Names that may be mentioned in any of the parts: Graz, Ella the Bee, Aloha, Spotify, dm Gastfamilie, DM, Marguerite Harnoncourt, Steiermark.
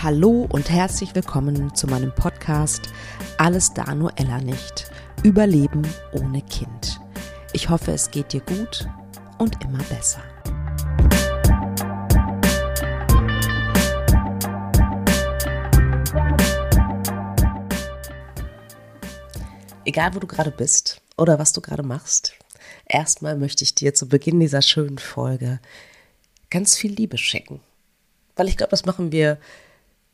Hallo und herzlich willkommen zu meinem Podcast Alles da, nur Ella nicht. Überleben ohne Kind. Ich hoffe, es geht dir gut und immer besser. Egal, wo du gerade bist oder was du gerade machst, erstmal möchte ich dir zu Beginn dieser schönen Folge ganz viel Liebe schicken. Weil ich glaube, das machen wir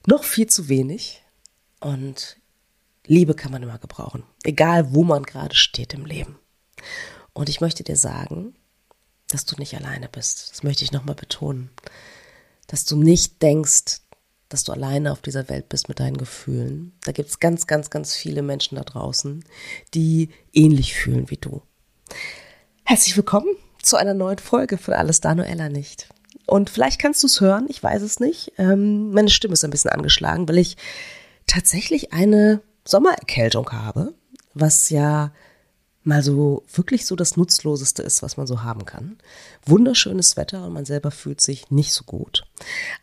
noch viel zu wenig. Und Liebe kann man immer gebrauchen, egal wo man gerade steht im Leben. Und ich möchte dir sagen, dass du nicht alleine bist. Das möchte ich nochmal betonen. Dass du nicht denkst, dass du alleine auf dieser Welt bist mit deinen Gefühlen. Da gibt es ganz, ganz, ganz viele Menschen da draußen, die ähnlich fühlen wie du. Herzlich willkommen zu einer neuen Folge von Alles da, nur Ella nicht. Und vielleicht kannst du es hören, ich weiß es nicht. Meine Stimme ist ein bisschen angeschlagen, weil ich tatsächlich eine Sommererkältung habe, was ja mal so wirklich so das Nutzloseste ist, was man so haben kann. Wunderschönes Wetter und man selber fühlt sich nicht so gut.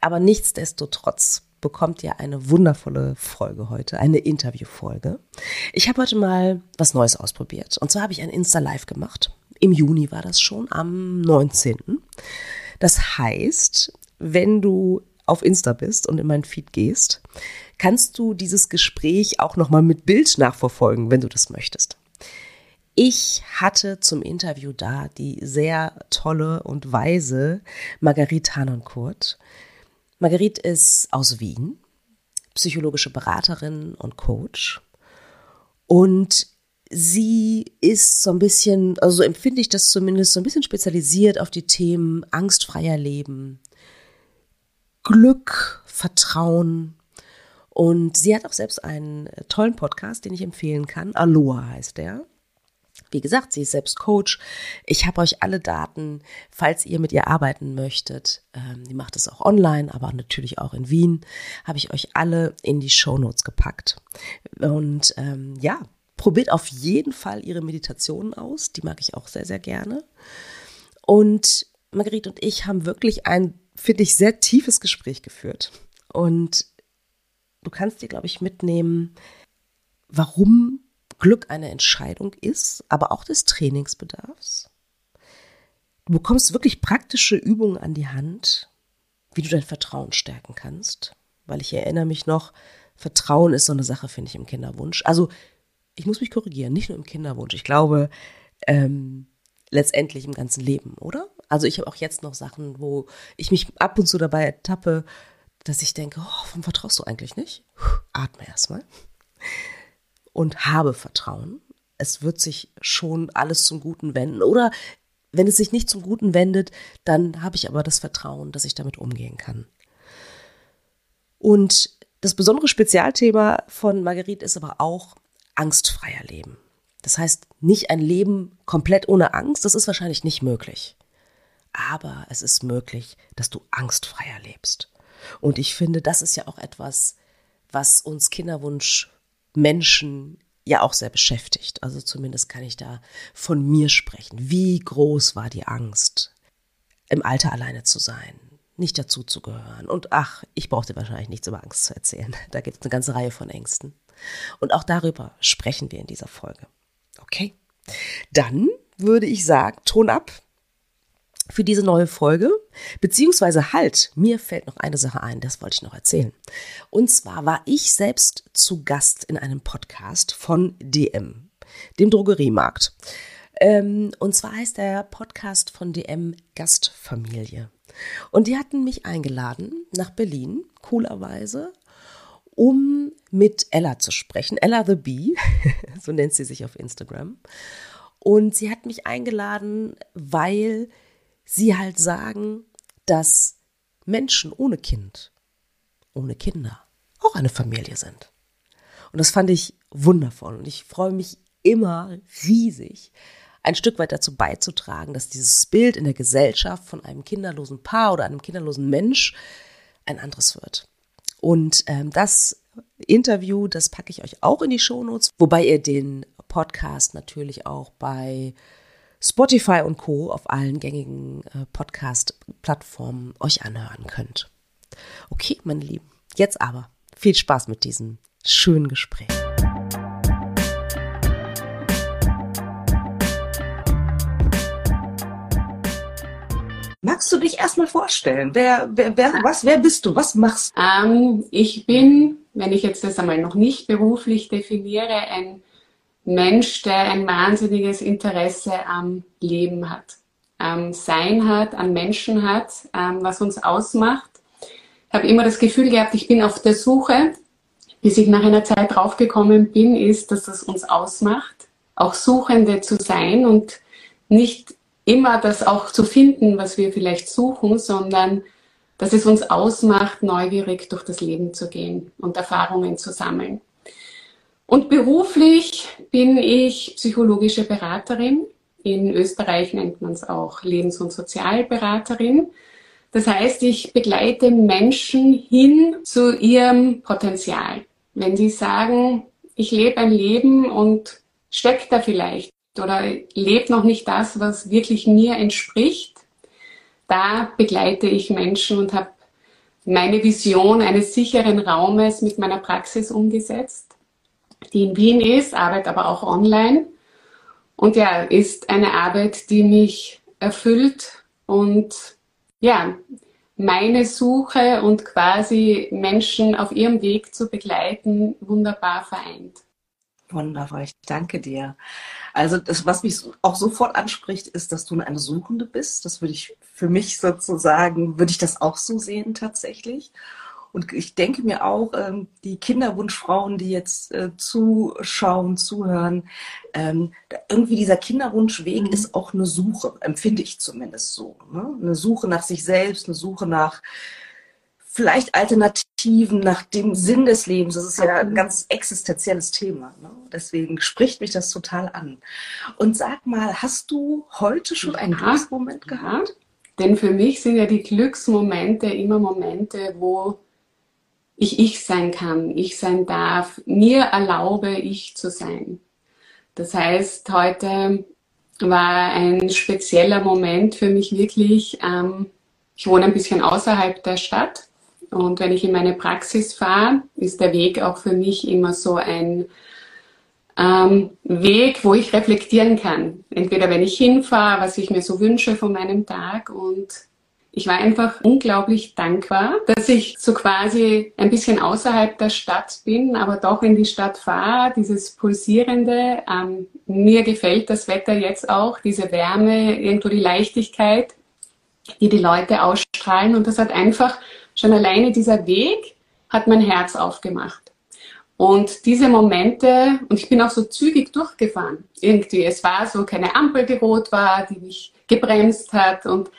Aber nichtsdestotrotz bekommt ihr eine wundervolle Folge heute, eine Interviewfolge. Ich habe heute mal was Neues ausprobiert. Und zwar habe ich ein Insta-Live gemacht. Im Juni war das schon, am 19. Das heißt, wenn du auf Insta bist und in meinen Feed gehst, kannst du dieses Gespräch auch nochmal mit Bild nachverfolgen, wenn du das möchtest. Ich hatte zum Interview da die sehr tolle und weise Marguerite Harnoncourt. Marguerite ist aus Wien, psychologische Beraterin und Coach. Und sie ist so ein bisschen, also so empfinde ich das zumindest, so ein bisschen spezialisiert auf die Themen angstfreier Leben, Glück, Vertrauen. Und sie hat auch selbst einen tollen Podcast, den ich empfehlen kann. Aloha heißt der. Wie gesagt, sie ist selbst Coach. Ich habe euch alle Daten, falls ihr mit ihr arbeiten möchtet. Die macht es auch online, aber natürlich auch in Wien. Habe ich euch alle in die Shownotes gepackt. Und ja, probiert auf jeden Fall ihre Meditationen aus. Die mag ich auch sehr, sehr gerne. Und Marguerite und ich haben wirklich ein, finde ich, sehr tiefes Gespräch geführt. Und du kannst dir, glaube ich, mitnehmen, warum Glück eine Entscheidung ist, aber auch des Trainingsbedarfs. Du bekommst wirklich praktische Übungen an die Hand, wie du dein Vertrauen stärken kannst. Weil ich erinnere mich noch, Vertrauen ist so eine Sache, finde ich, im Kinderwunsch. Also, ich muss mich korrigieren, nicht nur im Kinderwunsch. Ich glaube, letztendlich im ganzen Leben, oder? Also ich habe auch jetzt noch Sachen, wo ich mich ab und zu dabei ertappe, dass ich denke, oh, warum vertraust du eigentlich nicht? Atme erstmal. Und habe Vertrauen. Es wird sich schon alles zum Guten wenden. Oder wenn es sich nicht zum Guten wendet, dann habe ich aber das Vertrauen, dass ich damit umgehen kann. Und das besondere Spezialthema von Marguerite ist aber auch, angstfreier Leben. Das heißt, nicht ein Leben komplett ohne Angst, das ist wahrscheinlich nicht möglich. Aber es ist möglich, dass du angstfreier lebst. Und ich finde, das ist ja auch etwas, was uns Kinderwunschmenschen ja auch sehr beschäftigt. Also zumindest kann ich da von mir sprechen. Wie groß war die Angst, im Alter alleine zu sein, nicht dazuzugehören? Und ach, ich brauche dir wahrscheinlich nichts über Angst zu erzählen. Da gibt es eine ganze Reihe von Ängsten. Und auch darüber sprechen wir in dieser Folge. Okay, dann würde ich sagen, Ton ab für diese neue Folge. Beziehungsweise halt, mir fällt noch eine Sache ein, das wollte ich noch erzählen. Und zwar war ich selbst zu Gast in einem Podcast von DM, dem Drogeriemarkt. Und zwar heißt der Podcast von DM Gastfamilie. Und die hatten mich eingeladen nach Berlin, coolerweise, um mit Ella zu sprechen. Ella the Bee, so nennt sie sich auf Instagram. Und sie hat mich eingeladen, weil sie halt sagen, dass Menschen ohne Kind, ohne Kinder auch eine Familie sind. Und das fand ich wundervoll. Und ich freue mich immer riesig, ein Stück weit dazu beizutragen, dass dieses Bild in der Gesellschaft von einem kinderlosen Paar oder einem kinderlosen Mensch ein anderes wird. Und das Interview, das packe ich euch auch in die Shownotes, wobei ihr den Podcast natürlich auch bei Spotify und Co. auf allen gängigen Podcast-Plattformen euch anhören könnt. Okay, meine Lieben, Jetzt aber viel Spaß mit diesem schönen Gespräch. Magst du dich erstmal vorstellen? Wer bist du? Was machst du? Ich bin, wenn ich jetzt das einmal noch nicht beruflich definiere, ein Mensch, der ein wahnsinniges Interesse am Leben hat, am Sein hat, an Menschen hat, was uns ausmacht. Ich habe immer das Gefühl gehabt, ich bin auf der Suche. Bis ich nach einer Zeit draufgekommen bin, ist, dass das uns ausmacht, auch Suchende zu sein und nicht immer das auch zu finden, was wir vielleicht suchen, sondern dass es uns ausmacht, neugierig durch das Leben zu gehen und Erfahrungen zu sammeln. Und beruflich bin ich psychologische Beraterin. In Österreich nennt man es auch Lebens- und Sozialberaterin. Das heißt, ich begleite Menschen hin zu ihrem Potenzial. Wenn sie sagen, ich lebe ein Leben und stecke da vielleicht oder lebe noch nicht das, was wirklich mir entspricht, da begleite ich Menschen und habe meine Vision eines sicheren Raumes mit meiner Praxis umgesetzt, die in Wien ist, arbeite aber auch online. Und ja, ist eine Arbeit, die mich erfüllt und ja, meine Suche und quasi Menschen auf ihrem Weg zu begleiten, wunderbar vereint. Wunderbar, ich danke dir. Also das, was mich auch sofort anspricht, ist, dass du eine Suchende bist. Das würde ich für mich sozusagen, würde ich das auch so sehen tatsächlich. Und ich denke mir auch, die Kinderwunschfrauen, die jetzt zuschauen, zuhören, irgendwie dieser Kinderwunschweg ist auch eine Suche, empfinde ich zumindest so. Ne? Eine Suche nach sich selbst, eine Suche nach vielleicht Alternativen, nach dem Sinn des Lebens. Das ist ja ein ganz existenzielles Thema. Ne? Deswegen spricht mich das total an. Und sag mal, hast du heute schon einen Glücksmoment gehabt? Denn für mich sind ja die Glücksmomente immer Momente, wo ich sein kann, ich sein darf, mir erlaube, ich zu sein. Das heißt, heute war ein spezieller Moment für mich wirklich, ich wohne ein bisschen außerhalb der Stadt und wenn ich in meine Praxis fahre, ist der Weg auch für mich immer so ein Weg, wo ich reflektieren kann. Entweder wenn ich hinfahre, was ich mir so wünsche von meinem Tag und ich war einfach unglaublich dankbar, dass ich so quasi ein bisschen außerhalb der Stadt bin, aber doch in die Stadt fahre, dieses Pulsierende. Mir gefällt das Wetter jetzt auch, diese Wärme, irgendwo die Leichtigkeit, die Leute ausstrahlen und das hat einfach schon alleine dieser Weg hat mein Herz aufgemacht. Und diese Momente, und ich bin auch so zügig durchgefahren, irgendwie, es war so keine Ampel, die rot war, die mich gebremst hat und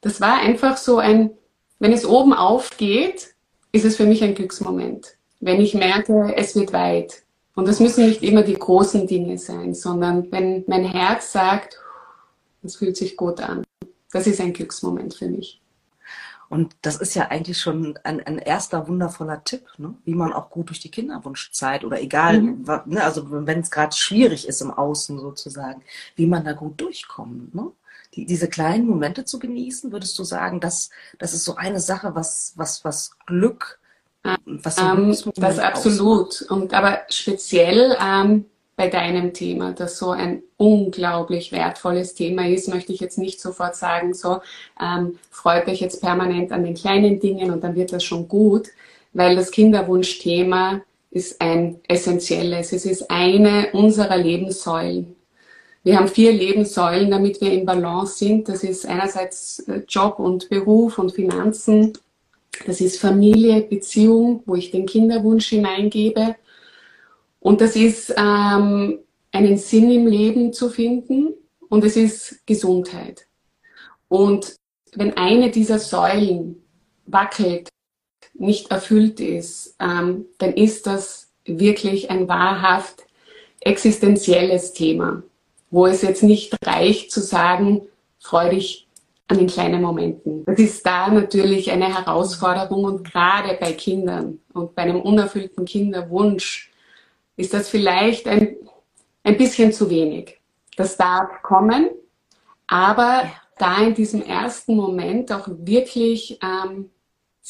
das war einfach so ein, wenn es oben aufgeht, ist es für mich ein Glücksmoment, wenn ich merke, es wird weit und das müssen nicht immer die großen Dinge sein, sondern wenn mein Herz sagt, es fühlt sich gut an, das ist ein Glücksmoment für mich. Und das ist ja eigentlich schon ein erster wundervoller Tipp, ne? Wie man auch gut durch die Kinderwunschzeit oder egal, ne? Also wenn es gerade schwierig ist im Außen sozusagen, wie man da gut durchkommt. Ne? Diese kleinen Momente zu genießen, würdest du sagen, das ist so eine Sache, was Glück, was das absolut. Ausmacht. Und aber speziell bei deinem Thema, das so ein unglaublich wertvolles Thema ist, möchte ich jetzt nicht sofort sagen, so freut euch jetzt permanent an den kleinen Dingen und dann wird das schon gut, weil das Kinderwunschthema ist ein essentielles, es ist eine unserer Lebenssäulen. Wir haben 4 Lebenssäulen, damit wir in Balance sind. Das ist einerseits Job und Beruf und Finanzen, das ist Familie, Beziehung, wo ich den Kinderwunsch hineingebe. Und das ist einen Sinn im Leben zu finden und es ist Gesundheit. Und wenn eine dieser Säulen wackelt, nicht erfüllt ist, dann ist das wirklich ein wahrhaft existenzielles Thema, wo es jetzt nicht reicht zu sagen, freu dich an den kleinen Momenten. Das ist da natürlich eine Herausforderung und gerade bei Kindern und bei einem unerfüllten Kinderwunsch ist das vielleicht ein bisschen zu wenig. Das darf kommen, aber da in diesem ersten Moment auch wirklich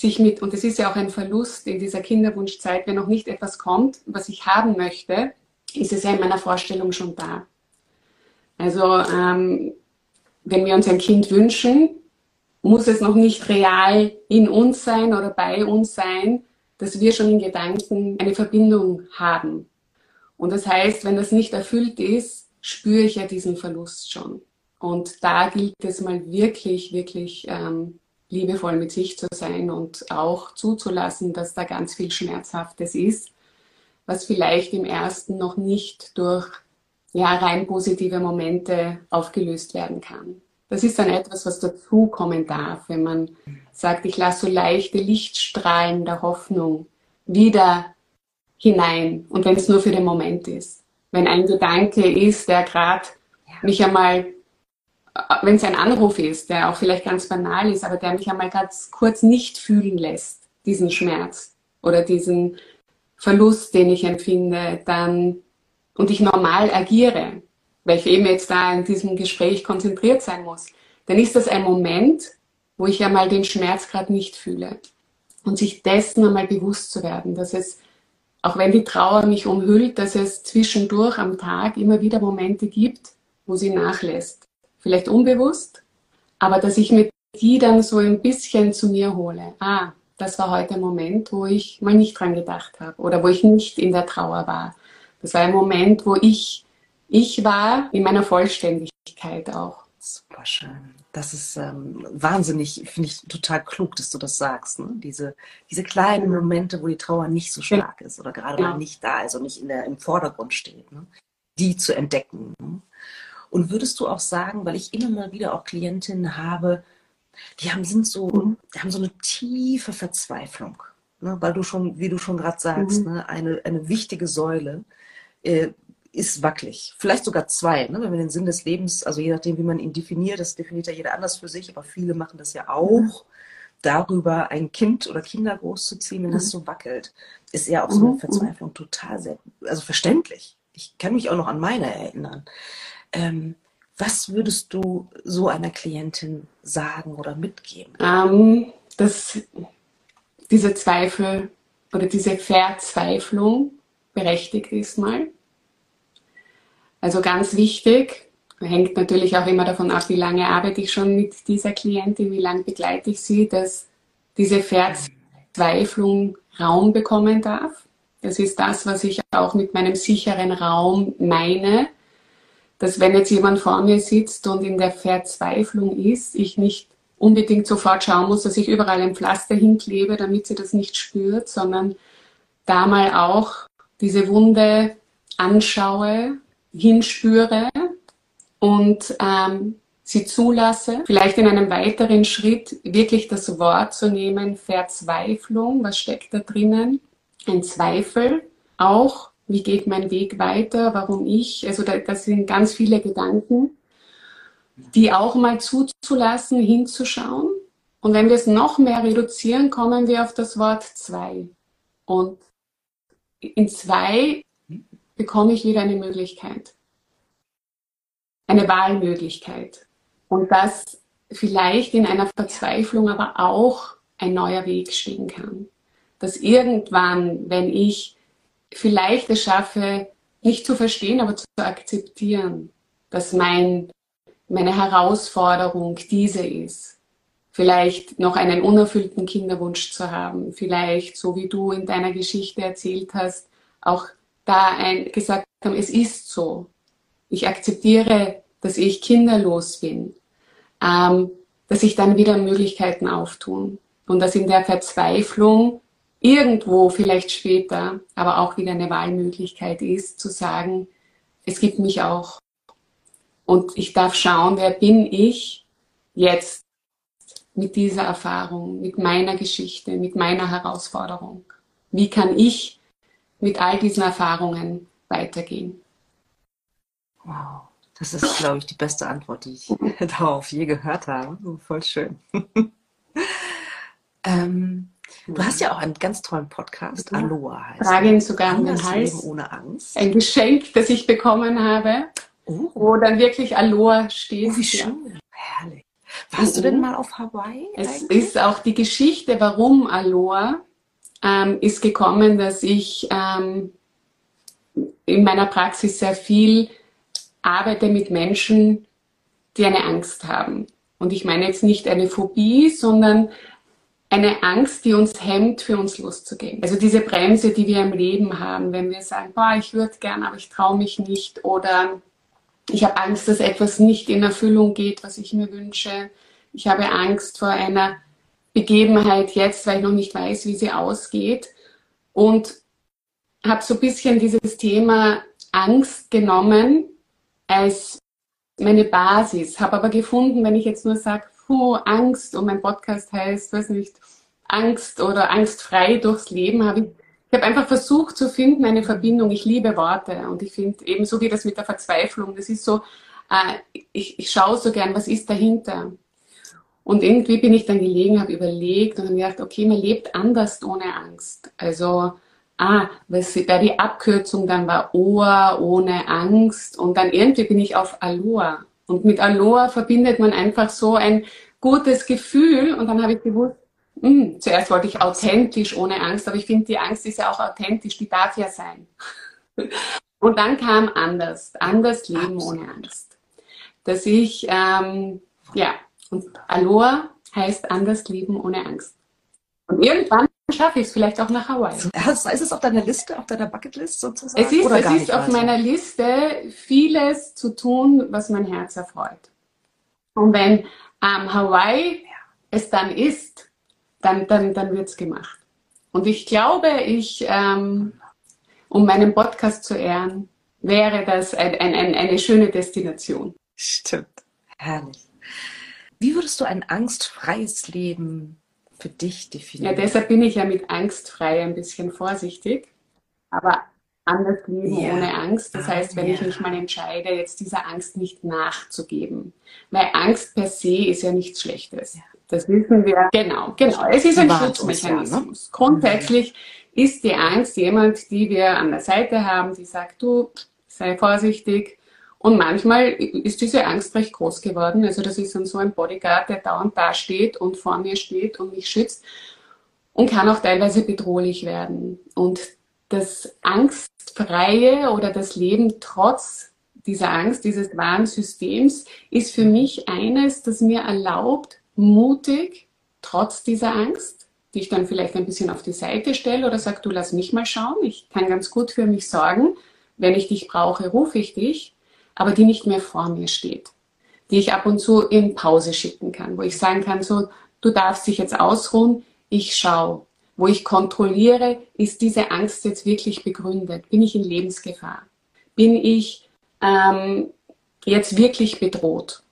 sich mit, und es ist ja auch ein Verlust in dieser Kinderwunschzeit, wenn noch nicht etwas kommt, was ich haben möchte, ist es ja in meiner Vorstellung schon da. Also wenn wir uns ein Kind wünschen, muss es noch nicht real in uns sein oder bei uns sein, dass wir schon in Gedanken eine Verbindung haben. Und das heißt, wenn das nicht erfüllt ist, spüre ich ja diesen Verlust schon. Und da gilt es mal wirklich, wirklich liebevoll mit sich zu sein und auch zuzulassen, dass da ganz viel Schmerzhaftes ist, was vielleicht im ersten noch nicht durch rein positive Momente aufgelöst werden kann. Das ist dann etwas, was dazukommen darf, wenn man sagt, ich lasse so leichte Lichtstrahlen der Hoffnung wieder hinein. Und wenn es nur für den Moment ist. Wenn ein Gedanke ist, der gerade mich einmal, wenn es ein Anruf ist, der auch vielleicht ganz banal ist, aber der mich einmal ganz kurz nicht fühlen lässt, diesen Schmerz oder diesen Verlust, den ich empfinde, dann und ich normal agiere, weil ich eben jetzt da in diesem Gespräch konzentriert sein muss, dann ist das ein Moment, wo ich ja mal den Schmerz gerade nicht fühle. Und sich dessen einmal bewusst zu werden, dass es, auch wenn die Trauer mich umhüllt, dass es zwischendurch am Tag immer wieder Momente gibt, wo sie nachlässt. Vielleicht unbewusst, aber dass ich mir die dann so ein bisschen zu mir hole. Ah, das war heute ein Moment, wo ich mal nicht dran gedacht habe oder wo ich nicht in der Trauer war. Das war ein Moment, wo ich war in meiner Vollständigkeit auch. Super schön. Das ist wahnsinnig, finde ich total klug, dass du das sagst. Ne? Diese kleinen Momente, wo die Trauer nicht so stark ist oder gerade mal nicht da ist und nicht im Vordergrund steht, ne? Die zu entdecken. Ne? Und würdest du auch sagen, weil ich immer mal wieder auch Klientinnen habe, die haben so eine tiefe Verzweiflung. Ne? Weil du schon, wie du schon gerade sagst, ne? eine wichtige Säule ist wackelig. Vielleicht sogar zwei, ne? Wenn wir den Sinn des Lebens, also je nachdem, wie man ihn definiert, das definiert ja jeder anders für sich, aber viele machen das ja auch, darüber ein Kind oder Kinder großzuziehen, wenn das so wackelt, ist ja auch so eine Verzweiflung total sehr, also verständlich. Ich kann mich auch noch an meine erinnern. Was würdest du so einer Klientin sagen oder mitgeben? Dass diese Zweifel oder diese Verzweiflung berechtigt ist mal. Also ganz wichtig, hängt natürlich auch immer davon ab, wie lange arbeite ich schon mit dieser Klientin, wie lange begleite ich sie, dass diese Verzweiflung Raum bekommen darf. Das ist das, was ich auch mit meinem sicheren Raum meine, dass wenn jetzt jemand vor mir sitzt und in der Verzweiflung ist, ich nicht unbedingt sofort schauen muss, dass ich überall ein Pflaster hinklebe, damit sie das nicht spürt, sondern da mal auch diese Wunde anschaue, hinspüre und sie zulasse. Vielleicht in einem weiteren Schritt wirklich das Wort zu nehmen, Verzweiflung, was steckt da drinnen? Ein Zweifel, auch wie geht mein Weg weiter, warum ich, also das sind ganz viele Gedanken, die auch mal zuzulassen, hinzuschauen. Und wenn wir es noch mehr reduzieren, kommen wir auf das Wort zwei. Und in zwei bekomme ich wieder eine Möglichkeit, eine Wahlmöglichkeit. Und dass vielleicht in einer Verzweiflung aber auch ein neuer Weg stehen kann. Dass irgendwann, wenn ich vielleicht es schaffe, nicht zu verstehen, aber zu akzeptieren, dass meine Herausforderung diese ist. Vielleicht noch einen unerfüllten Kinderwunsch zu haben, vielleicht, so wie du in deiner Geschichte erzählt hast, auch da gesagt haben, es ist so. Ich akzeptiere, dass ich kinderlos bin, dass sich dann wieder Möglichkeiten auftun und dass in der Verzweiflung irgendwo vielleicht später, aber auch wieder eine Wahlmöglichkeit ist, zu sagen, es gibt mich auch und ich darf schauen, wer bin ich jetzt mit dieser Erfahrung, mit meiner Geschichte, mit meiner Herausforderung. Wie kann ich mit all diesen Erfahrungen weitergehen? Wow, das ist, glaube ich, die beste Antwort, die ich darauf je gehört habe. Voll schön. Du hast ja auch einen ganz tollen Podcast, Aloha heißt er. Trage ihn sogar an den Hals. Leben ohne Angst. Ein Geschenk, das ich bekommen habe, wo dann wirklich Aloha steht. Oh, wie schön, herrlich. Warst du denn mal auf Hawaii? Es ist auch die Geschichte, warum Aloha ist gekommen, dass ich in meiner Praxis sehr viel arbeite mit Menschen, die eine Angst haben. Und ich meine jetzt nicht eine Phobie, sondern eine Angst, die uns hemmt, für uns loszugehen. Also diese Bremse, die wir im Leben haben, wenn wir sagen, boah, ich würde gern, aber ich traue mich nicht, oder ich habe Angst, dass etwas nicht in Erfüllung geht, was ich mir wünsche. Ich habe Angst vor einer Begebenheit jetzt, weil ich noch nicht weiß, wie sie ausgeht. Und habe so ein bisschen dieses Thema Angst genommen als meine Basis. Habe aber gefunden, wenn ich jetzt nur sage, Angst, und mein Podcast heißt, weiß nicht, Angst oder angstfrei durchs Leben, ich habe einfach versucht zu finden, eine Verbindung. Ich liebe Worte, und ich finde eben so wie das mit der Verzweiflung, das ist so, ich schaue so gern, was ist dahinter. Und irgendwie bin ich dann gelegen, habe überlegt und habe gedacht, okay, man lebt anders ohne Angst. Also, weil die Abkürzung dann war Ohr ohne Angst, und dann irgendwie bin ich auf Aloha. Und mit Aloha verbindet man einfach so ein gutes Gefühl. Und dann habe ich gewusst, zuerst wollte ich authentisch ohne Angst, aber ich finde, die Angst ist ja auch authentisch, die darf ja sein. Und dann kam anders leben. Absolut. Ohne Angst. Dass ich, und Aloha heißt anders leben ohne Angst. Und irgendwann schaffe ich es vielleicht auch nach Hawaii. Ist es auf deiner Liste, auf deiner Bucketlist sozusagen? Es ist auf meiner Liste, vieles zu tun, was mein Herz erfreut. Und wenn Hawaii es dann ist, dann wird es gemacht. Und ich glaube, um meinen Podcast zu ehren, wäre das eine schöne Destination. Stimmt. Herrlich. Wie würdest du ein angstfreies Leben für dich definieren? Ja, deshalb bin ich ja mit angstfrei ein bisschen vorsichtig, aber anders leben ohne Angst. Das heißt, wenn ich mich mal entscheide, jetzt dieser Angst nicht nachzugeben, weil Angst per se ist ja nichts Schlechtes. Ja. Das wissen wir. Genau. Es ist ein Schutzmechanismus. Ne? Grundsätzlich ist die Angst jemand, die wir an der Seite haben, die sagt, du sei vorsichtig. Und manchmal ist diese Angst recht groß geworden. Also das ist dann so ein Bodyguard, der dauernd da steht und vor mir steht und mich schützt, und kann auch teilweise bedrohlich werden. Und das Angstfreie oder das Leben trotz dieser Angst, dieses wahren Systems, ist für mich eines, das mir erlaubt, mutig, trotz dieser Angst, die ich dann vielleicht ein bisschen auf die Seite stelle oder sage, du, lass mich mal schauen, ich kann ganz gut für mich sorgen, wenn ich dich brauche, rufe ich dich, aber die nicht mehr vor mir steht, die ich ab und zu in Pause schicken kann, wo ich sagen kann, so, du darfst dich jetzt ausruhen, ich schaue. Wo ich kontrolliere, ist diese Angst jetzt wirklich begründet? Bin ich in Lebensgefahr? Bin ich jetzt wirklich bedroht?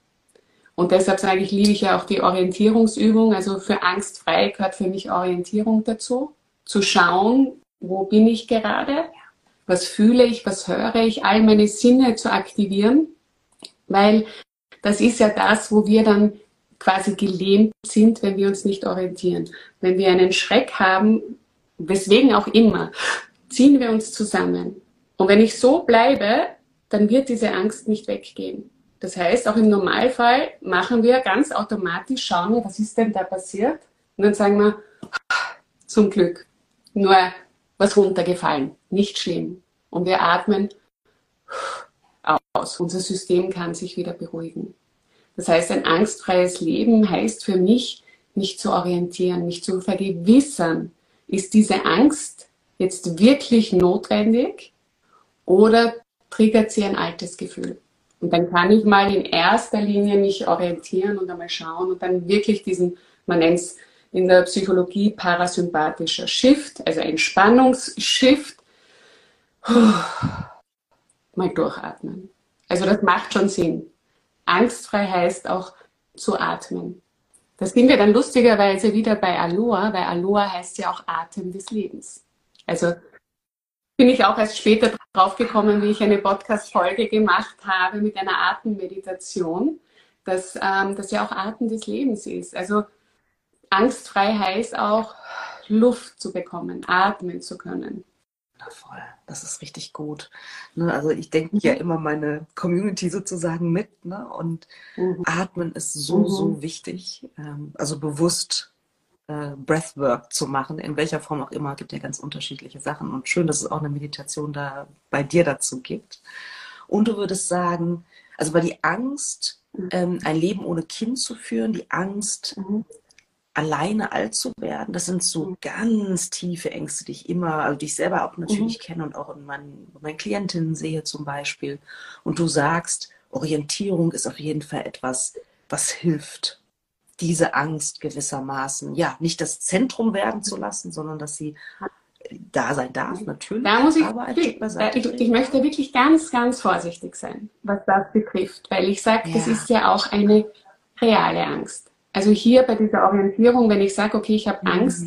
Und deshalb sage ich, liebe ich ja auch die Orientierungsübung. Also für angstfrei gehört für mich Orientierung dazu. Zu schauen, wo bin ich gerade? Was fühle ich? Was höre ich? All meine Sinne zu aktivieren. Weil das ist ja das, wo wir dann quasi gelähmt sind, wenn wir uns nicht orientieren. Wenn wir einen Schreck haben, weswegen auch immer, ziehen wir uns zusammen. Und wenn ich so bleibe, dann wird diese Angst nicht weggehen. Das heißt, auch im Normalfall machen wir ganz automatisch, schauen wir, was ist denn da passiert? Und dann sagen wir, zum Glück, nur was runtergefallen, nicht schlimm. Und wir atmen aus. Unser System kann sich wieder beruhigen. Das heißt, ein angstfreies Leben heißt für mich, mich zu orientieren, mich zu vergewissern. Ist diese Angst jetzt wirklich notwendig oder triggert sie ein altes Gefühl? Und dann kann ich mal in erster Linie mich orientieren und einmal schauen und dann wirklich diesen, man nennt es in der Psychologie parasympathischer Shift, also Entspannungsshift, mal durchatmen. Also das macht schon Sinn. Angstfrei heißt auch zu atmen. Das sind wir dann lustigerweise wieder bei Aloha, weil Aloha heißt ja auch Atem des Lebens. Also bin ich auch erst später draufgekommen, wie ich eine Podcast-Folge gemacht habe mit einer Atemmeditation, dass das ja auch Atem des Lebens ist. Also angstfrei heißt auch, Luft zu bekommen, atmen zu können. voll. Das ist richtig gut. Ne? Also ich denke ja immer meine Community sozusagen mit. Ne? Und Atmen ist so, so wichtig. Also bewusst Breathwork zu machen, in welcher Form auch immer. Es gibt ja ganz unterschiedliche Sachen. Und schön, dass es auch eine Meditation da bei dir dazu gibt. Und du würdest sagen, also weil die Angst, ein Leben ohne Kind zu führen, die Angst, alleine alt zu werden, das sind so ganz tiefe Ängste, die ich immer, also die ich selber auch natürlich kenne und auch in meinen Klientinnen sehe zum Beispiel. Und du sagst, Orientierung ist auf jeden Fall etwas, was hilft, diese Angst gewissermaßen, ja, nicht das Zentrum werden zu lassen, sondern dass sie da sein darf, natürlich. Da muss ich, aber ich möchte wirklich ganz, ganz vorsichtig sein, was das betrifft, weil ich sage, das ist ja auch eine reale Angst. Also hier bei dieser Orientierung, wenn ich sage, okay, ich habe Angst,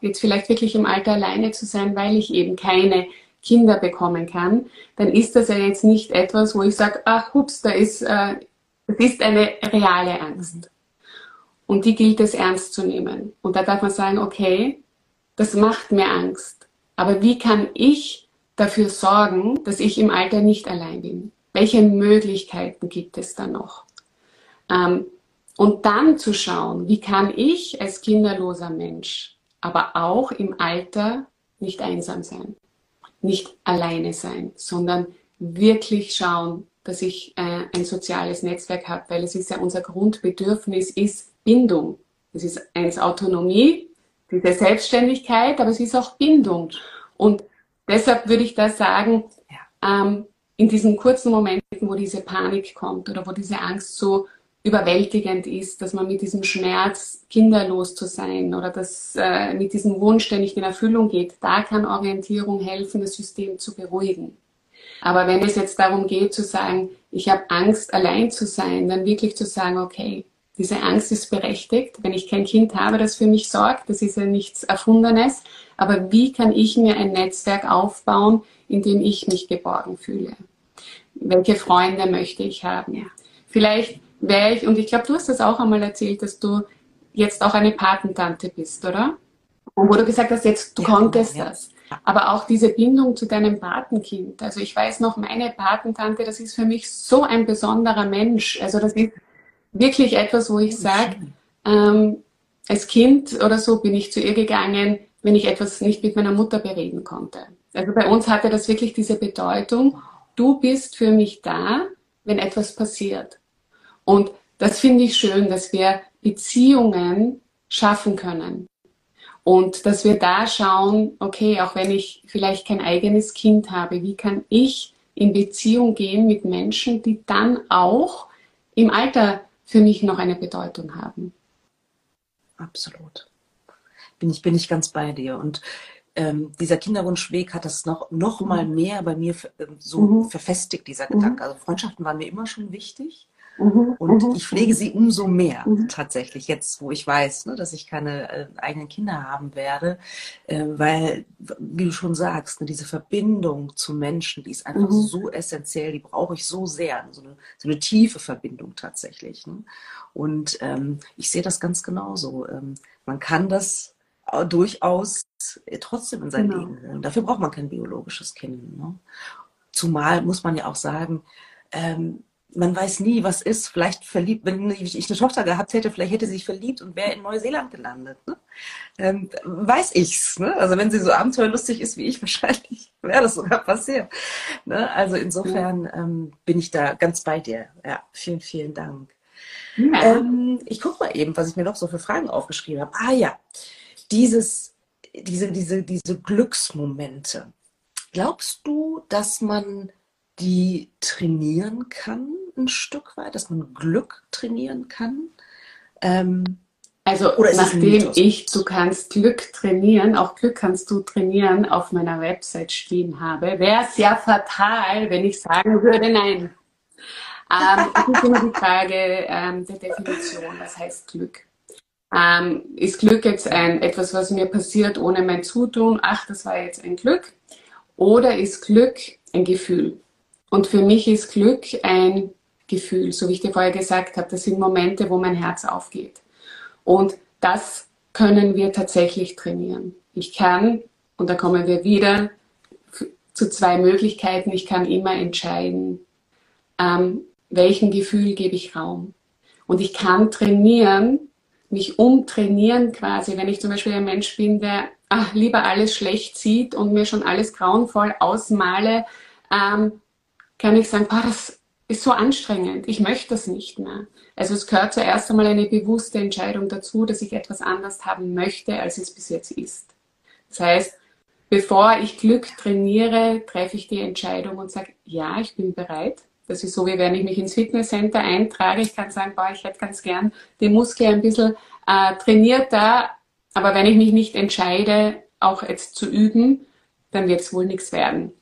jetzt vielleicht wirklich im Alter alleine zu sein, weil ich eben keine Kinder bekommen kann, dann ist das ja jetzt nicht etwas, wo ich sage, ach, hups, das ist eine reale Angst. Und die gilt es ernst zu nehmen. Und da darf man sagen, okay, das macht mir Angst. Aber wie kann ich dafür sorgen, dass ich im Alter nicht allein bin? Welche Möglichkeiten gibt es da noch? Und dann zu schauen, wie kann ich als kinderloser Mensch, aber auch im Alter nicht einsam sein, nicht alleine sein, sondern wirklich schauen, dass ich ein soziales Netzwerk habe, weil es ist ja unser Grundbedürfnis, ist Bindung. Es ist eins Autonomie, diese Selbstständigkeit, aber es ist auch Bindung. Und deshalb würde ich da sagen, in diesen kurzen Momenten, wo diese Panik kommt oder wo diese Angst so überwältigend ist, dass man mit diesem Schmerz, kinderlos zu sein oder dass mit diesem Wunsch, der nicht in Erfüllung geht, da kann Orientierung helfen, das System zu beruhigen. Aber wenn es jetzt darum geht zu sagen, ich habe Angst, allein zu sein, dann wirklich zu sagen, okay, diese Angst ist berechtigt, wenn ich kein Kind habe, das für mich sorgt, das ist ja nichts Erfundenes, aber wie kann ich mir ein Netzwerk aufbauen, in dem ich mich geborgen fühle? Welche Freunde möchte ich haben? Ja. Vielleicht wäre ich, und ich glaube, du hast das auch einmal erzählt, dass du jetzt auch eine Patentante bist, oder? Und wo du gesagt hast, jetzt du konntest das. Aber auch diese Bindung zu deinem Patenkind, also ich weiß noch, meine Patentante, das ist für mich so ein besonderer Mensch, also das ist wirklich etwas, wo ich sage, als Kind oder so bin ich zu ihr gegangen, wenn ich etwas nicht mit meiner Mutter bereden konnte. Also bei uns hatte das wirklich diese Bedeutung, du bist für mich da, wenn etwas passiert. Und das finde ich schön, dass wir Beziehungen schaffen können. Und dass wir da schauen, okay, auch wenn ich vielleicht kein eigenes Kind habe, wie kann ich in Beziehung gehen mit Menschen, die dann auch im Alter für mich noch eine Bedeutung haben. Absolut. Bin ich ganz bei dir. Und dieser Kinderwunschweg hat das noch mal mehr bei mir so verfestigt, dieser Gedanke. Also Freundschaften waren mir immer schon wichtig. Und ich pflege sie umso mehr tatsächlich, jetzt wo ich weiß, ne, dass ich keine eigenen Kinder haben werde, weil, wie du schon sagst, ne, diese Verbindung zu Menschen, die ist einfach so essentiell, die brauche ich so sehr, so eine tiefe Verbindung tatsächlich. Ne? Und ich sehe das ganz genauso. Man kann das durchaus trotzdem in sein Leben holen. Dafür braucht man kein biologisches Kind. Ne? Zumal muss man ja auch sagen, man weiß nie, was ist. Vielleicht verliebt, wenn ich eine Tochter gehabt hätte, vielleicht hätte sie sich verliebt und wäre in Neuseeland gelandet. Ne? Weiß ich's. Ne? Also wenn sie so abenteuerlustig ist wie ich, wahrscheinlich wäre das sogar passiert. Ne? Also insofern bin ich da ganz bei dir. Ja, vielen, vielen Dank. Ja. Ich gucke mal eben, was ich mir noch so für Fragen aufgeschrieben habe. Ah ja, diese Glücksmomente. Glaubst du, dass man die trainieren kann, ein Stück weit, dass man Glück trainieren kann? Also nachdem du kannst Glück trainieren, auch Glück kannst du trainieren, auf meiner Website stehen habe, wäre es ja fatal, wenn ich sagen würde, nein. Es ist immer die Frage der Definition, was heißt Glück? Ist Glück jetzt etwas, was mir passiert ohne mein Zutun? Ach, das war jetzt ein Glück. Oder ist Glück ein Gefühl? Und für mich ist Glück ein Gefühl, so wie ich dir vorher gesagt habe. Das sind Momente, wo mein Herz aufgeht. Und das können wir tatsächlich trainieren. Ich kann, und da kommen wir wieder zu zwei Möglichkeiten. Ich kann immer entscheiden, welchem Gefühl gebe ich Raum. Und ich kann trainieren, mich umtrainieren quasi, wenn ich zum Beispiel ein Mensch bin, der lieber alles schlecht sieht und mir schon alles grauenvoll ausmale, kann ich sagen, das ist so anstrengend, ich möchte das nicht mehr. Also es gehört zuerst einmal eine bewusste Entscheidung dazu, dass ich etwas anders haben möchte, als es bis jetzt ist. Das heißt, bevor ich Glück trainiere, treffe ich die Entscheidung und sage, ja, ich bin bereit. Das ist so, wie wenn ich mich ins Fitnesscenter eintrage. Ich kann sagen, ich hätte ganz gern den Muskel ein bisschen trainierter. Aber wenn ich mich nicht entscheide, auch jetzt zu üben, dann wird es wohl nichts werden.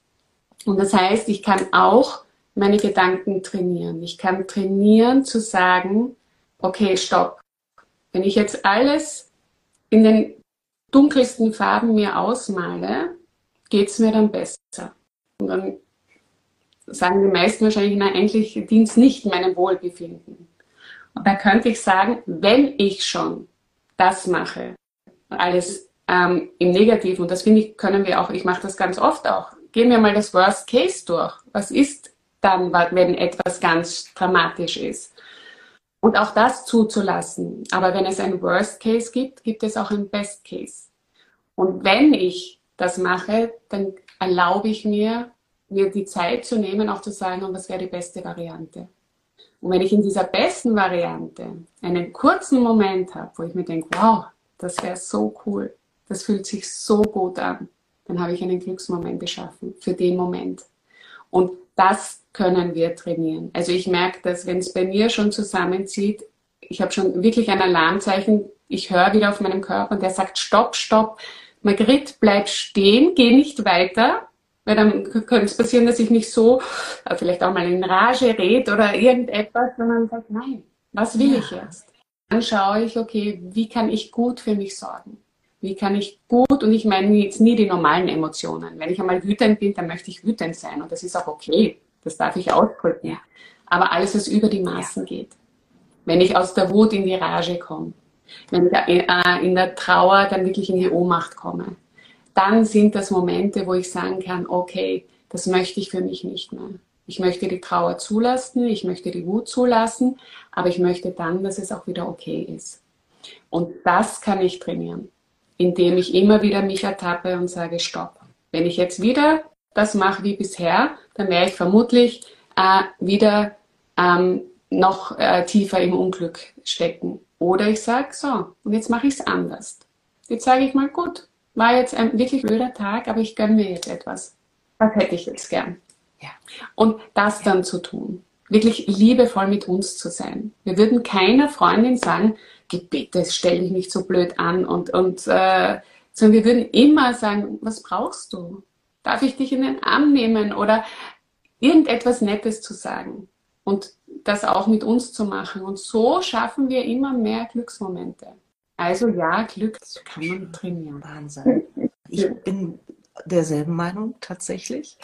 Und das heißt, ich kann auch meine Gedanken trainieren. Ich kann trainieren zu sagen, okay, stopp. Wenn ich jetzt alles in den dunkelsten Farben mir ausmale, geht es mir dann besser. Und dann sagen die meisten wahrscheinlich, na, eigentlich dient es nicht meinem Wohlbefinden. Und da könnte ich sagen, wenn ich schon das mache, alles im Negativen, und das finde ich, können wir auch, ich mache das ganz oft auch, gehen wir mal das Worst Case durch. Was ist dann, wenn etwas ganz dramatisch ist? Und auch das zuzulassen. Aber wenn es ein Worst Case gibt, gibt es auch ein Best Case. Und wenn ich das mache, dann erlaube ich mir die Zeit zu nehmen, auch zu sagen, was wäre die beste Variante. Und wenn ich in dieser besten Variante einen kurzen Moment habe, wo ich mir denke, wow, das wäre so cool, das fühlt sich so gut an, dann habe ich einen Glücksmoment geschaffen für den Moment. Und das können wir trainieren. Also ich merke, dass wenn es bei mir schon zusammenzieht, ich habe schon wirklich ein Alarmzeichen, ich höre wieder auf meinem Körper und der sagt, stopp, stopp, Marguerite, bleib stehen, geh nicht weiter. Weil dann könnte es passieren, dass ich mich so, vielleicht auch mal in Rage rede oder irgendetwas, wenn man sagt, nein, was will ich jetzt? Dann schaue ich, okay, wie kann ich gut für mich sorgen? Wie kann ich gut, und ich meine jetzt nie die normalen Emotionen. Wenn ich einmal wütend bin, dann möchte ich wütend sein und das ist auch okay, das darf ich ausdrücken. Ja. Aber alles, was über die Maßen geht. Wenn ich aus der Wut in die Rage komme, wenn ich in der Trauer dann wirklich in die Ohnmacht komme, dann sind das Momente, wo ich sagen kann, okay, das möchte ich für mich nicht mehr. Ich möchte die Trauer zulassen, ich möchte die Wut zulassen, aber ich möchte dann, dass es auch wieder okay ist. Und das kann ich trainieren, indem ich immer wieder mich ertappe und sage, stopp. Wenn ich jetzt wieder das mache wie bisher, dann wäre ich vermutlich wieder noch tiefer im Unglück stecken. Oder ich sage, so, und jetzt mache ich es anders. Jetzt sage ich mal, gut. War jetzt ein wirklich blöder Tag, aber ich gönne mir jetzt etwas. Was hätte ich jetzt gern? Ja. Und das dann zu tun. Wirklich liebevoll mit uns zu sein. Wir würden keiner Freundin sagen, bitte stell dich nicht so blöd an. Sondern wir würden immer sagen, was brauchst du? Darf ich dich in den Arm nehmen? Oder irgendetwas Nettes zu sagen. Und das auch mit uns zu machen. Und so schaffen wir immer mehr Glücksmomente. Also ja, Glück kann man trainieren. Wahnsinn. Ich bin derselben Meinung tatsächlich.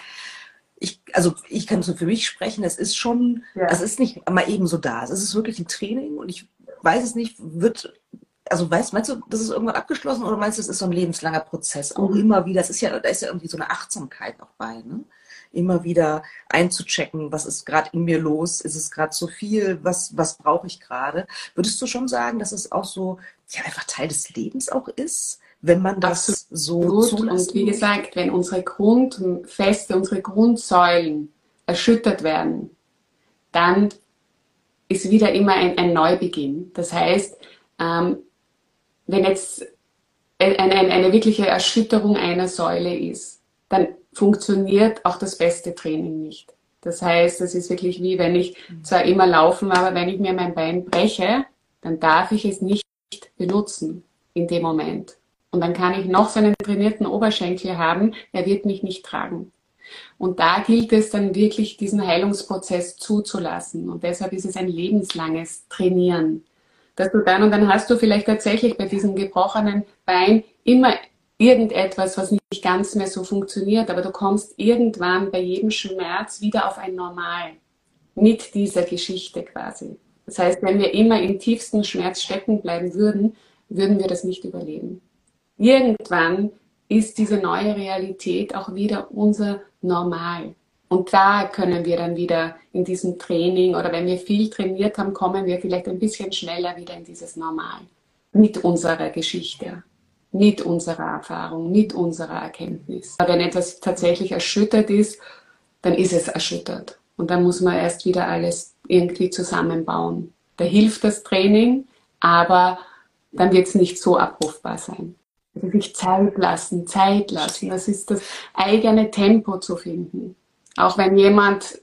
Ich kann so für mich sprechen, es ist schon, es ist nicht mal eben so da. Es ist wirklich ein Training und ich weiß es nicht, meinst du, das ist irgendwann abgeschlossen oder meinst du, es ist so ein lebenslanger Prozess? Auch immer wieder, da ist ja irgendwie so eine Achtsamkeit auch bei, ne? Immer wieder einzuchecken, was ist gerade in mir los, ist es gerade so viel, was brauche ich gerade? Würdest du schon sagen, dass es auch so einfach Teil des Lebens auch ist, wenn man das so zulässt? Und wie gesagt, wenn unsere Grundfeste, unsere Grundsäulen erschüttert werden, dann ist wieder immer ein Neubeginn. Das heißt, wenn jetzt eine wirkliche Erschütterung einer Säule ist, dann funktioniert auch das beste Training nicht. Das heißt, das ist wirklich wie, wenn ich zwar immer laufen war, aber wenn ich mir mein Bein breche, dann darf ich es nicht benutzen in dem Moment. Und dann kann ich noch so einen trainierten Oberschenkel haben, er wird mich nicht tragen. Und da gilt es dann wirklich, diesen Heilungsprozess zuzulassen. Und deshalb ist es ein lebenslanges Trainieren. Dass du dann, und dann hast du vielleicht tatsächlich bei diesem gebrochenen Bein immer irgendetwas, was nicht ganz mehr so funktioniert, aber du kommst irgendwann bei jedem Schmerz wieder auf ein Normal mit dieser Geschichte quasi. Das heißt, wenn wir immer im tiefsten Schmerz stecken bleiben würden, würden wir das nicht überleben. Irgendwann ist diese neue Realität auch wieder unser Normal. Und da können wir dann wieder in diesem Training oder wenn wir viel trainiert haben, kommen wir vielleicht ein bisschen schneller wieder in dieses Normal. Mit unserer Geschichte, mit unserer Erfahrung, mit unserer Erkenntnis. Aber wenn etwas tatsächlich erschüttert ist, dann ist es erschüttert. Und dann muss man erst wieder alles irgendwie zusammenbauen. Da hilft das Training, aber dann wird es nicht so abrufbar sein. Wirklich Zeit lassen, das ist das eigene Tempo zu finden. Auch wenn jemand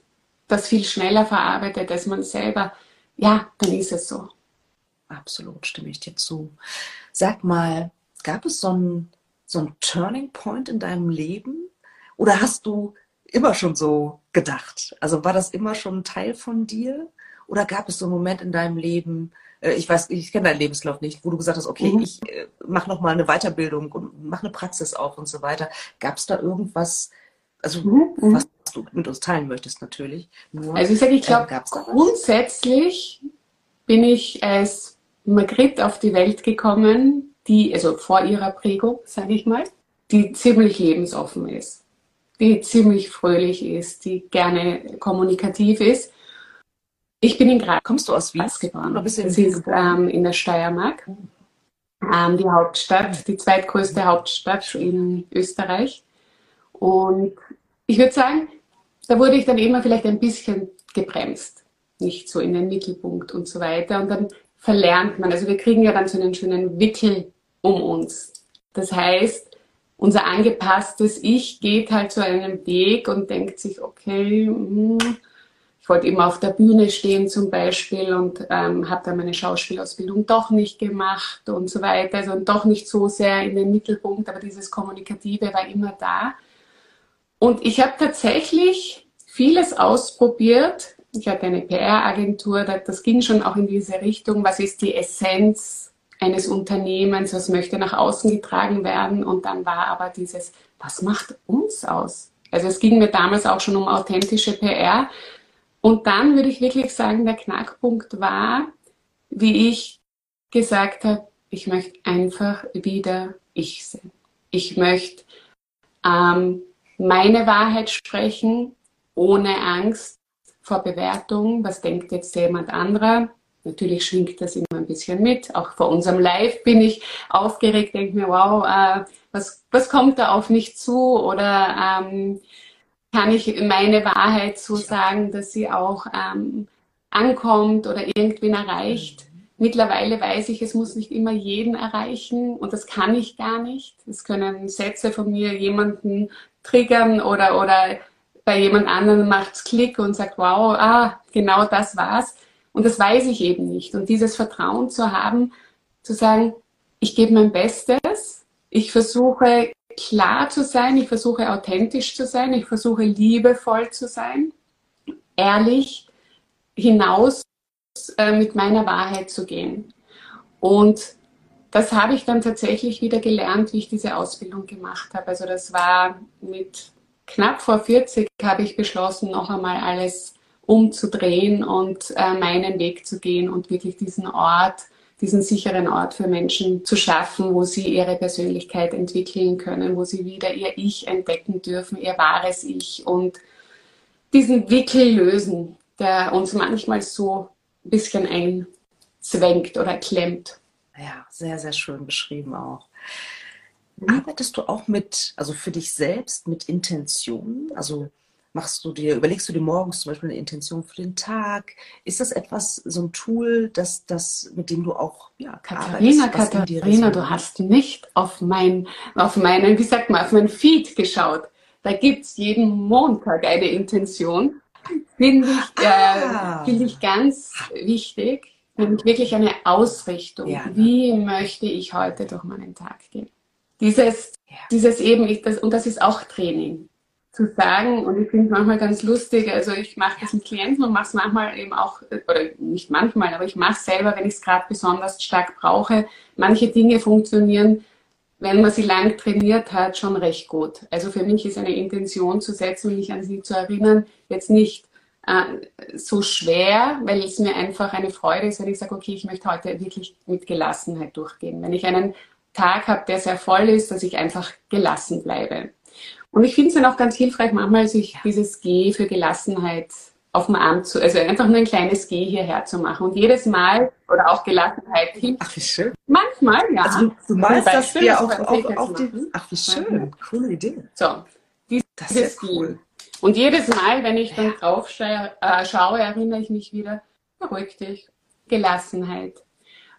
das viel schneller verarbeitet als man selber, ja, dann ist es so. Absolut, stimme ich dir zu. Sag mal, gab es so einen Turning Point in deinem Leben? Oder hast du immer schon so gedacht? Also war das immer schon ein Teil von dir? Oder gab es so einen Moment in deinem Leben, ich kenne deinen Lebenslauf nicht, wo du gesagt hast, okay, ich mache nochmal eine Weiterbildung und mache eine Praxis auf und so weiter. Gab es da irgendwas, also was du mit uns teilen möchtest natürlich? Nur, also ich glaube, grundsätzlich bin ich als Marguerite auf die Welt gekommen, die, also vor ihrer Prägung, sage ich mal, die ziemlich lebensoffen ist, die ziemlich fröhlich ist, die gerne kommunikativ ist. Ich bin in Graz. Kommst du aus Wien? Das ist in der Steiermark, die Hauptstadt, die zweitgrößte Hauptstadt in Österreich. Und ich würde sagen, da wurde ich dann immer vielleicht ein bisschen gebremst, nicht so in den Mittelpunkt und so weiter. Und dann verlernt man, also wir kriegen ja dann so einen schönen Wickel um uns. Das heißt, unser angepasstes Ich geht halt zu einem Weg und denkt sich, okay, ich wollte immer auf der Bühne stehen zum Beispiel und habe dann meine Schauspielausbildung doch nicht gemacht und so weiter. Also doch nicht so sehr in den Mittelpunkt, aber dieses Kommunikative war immer da. Und ich habe tatsächlich vieles ausprobiert. Ich hatte eine PR-Agentur, das ging schon auch in diese Richtung. Was ist die Essenz eines Unternehmens? Was möchte nach außen getragen werden? Und dann war aber dieses, was macht uns aus? Also es ging mir damals auch schon um authentische PR. Und dann würde ich wirklich sagen, der Knackpunkt war, wie ich gesagt habe, ich möchte einfach wieder ich sein. Ich möchte meine Wahrheit sprechen, ohne Angst vor Bewertung. Was denkt jetzt jemand anderer? Natürlich schwingt das immer ein bisschen mit. Auch vor unserem Live bin ich aufgeregt, denke mir, wow, was kommt da auf mich zu? Oder kann ich meine Wahrheit so sagen, dass sie auch ankommt oder irgendwen erreicht. Mittlerweile weiß ich, es muss nicht immer jeden erreichen und das kann ich gar nicht. Es können Sätze von mir jemanden triggern oder bei jemand anderem macht es Klick und sagt, wow, genau das war's. Und das weiß ich eben nicht. Und dieses Vertrauen zu haben, zu sagen, ich gebe mein Bestes, ich versuche klar zu sein, ich versuche authentisch zu sein, ich versuche liebevoll zu sein, ehrlich hinaus mit meiner Wahrheit zu gehen. Und das habe ich dann tatsächlich wieder gelernt, wie ich diese Ausbildung gemacht habe. Also das war mit knapp vor 40 habe ich beschlossen, noch einmal alles umzudrehen und meinen Weg zu gehen und wirklich diesen sicheren Ort für Menschen zu schaffen, wo sie ihre Persönlichkeit entwickeln können, wo sie wieder ihr Ich entdecken dürfen, ihr wahres Ich und diesen Wickel lösen, der uns manchmal so ein bisschen einzwängt oder klemmt. Ja, sehr, sehr schön beschrieben auch. Arbeitest du auch also für dich selbst, mit Intentionen? Also überlegst du dir morgens zum Beispiel eine Intention für den Tag? Ist das etwas, so ein Tool, mit dem du auch, ja, Katharina, du hast nicht auf meinen, wie sagt man, auf meinen Feed geschaut. Da gibt es jeden Montag eine Intention. Finde ich ganz wichtig. Und wirklich eine Ausrichtung. Ja, ne? Wie möchte ich heute durch meinen Tag gehen? Dieses eben, und das ist auch Training. Zu sagen, und ich finde es manchmal ganz lustig, also ich mache das mit Klienten und mache es manchmal eben auch, oder nicht manchmal, aber ich mache es selber, wenn ich es gerade besonders stark brauche. Manche Dinge funktionieren, wenn man sie lang trainiert hat, schon recht gut. Also für mich ist eine Intention zu setzen und mich an sie zu erinnern, jetzt nicht so schwer, weil es mir einfach eine Freude ist, wenn ich sage, okay, ich möchte heute wirklich mit Gelassenheit durchgehen. Wenn ich einen Tag habe, der sehr voll ist, dass ich einfach gelassen bleibe. Und ich finde es dann auch ganz hilfreich, manchmal sich dieses G für Gelassenheit auf dem Arm zu, also einfach nur ein kleines G hierher zu machen. Und jedes Mal, oder auch Gelassenheit hilft. Ach, wie schön. Manchmal, ja. Also du meinst das ja auch die, ach, wie schön. Coole Idee. So, das ist cool. Und jedes Mal, wenn ich dann drauf schaue, erinnere ich mich wieder, beruhig dich, Gelassenheit.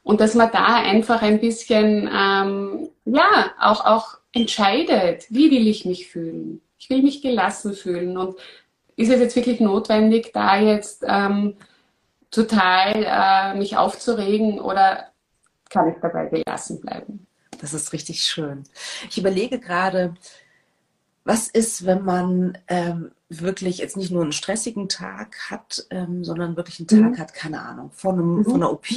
Und dass man da einfach ein bisschen, ja, auch entscheidet, wie will ich mich fühlen? Ich will mich gelassen fühlen. Und ist es jetzt wirklich notwendig, da jetzt total mich aufzuregen oder kann ich dabei gelassen bleiben? Das ist richtig schön. Ich überlege gerade, was ist, wenn man wirklich jetzt nicht nur einen stressigen Tag hat, sondern wirklich einen Tag hat, keine Ahnung, von einer OP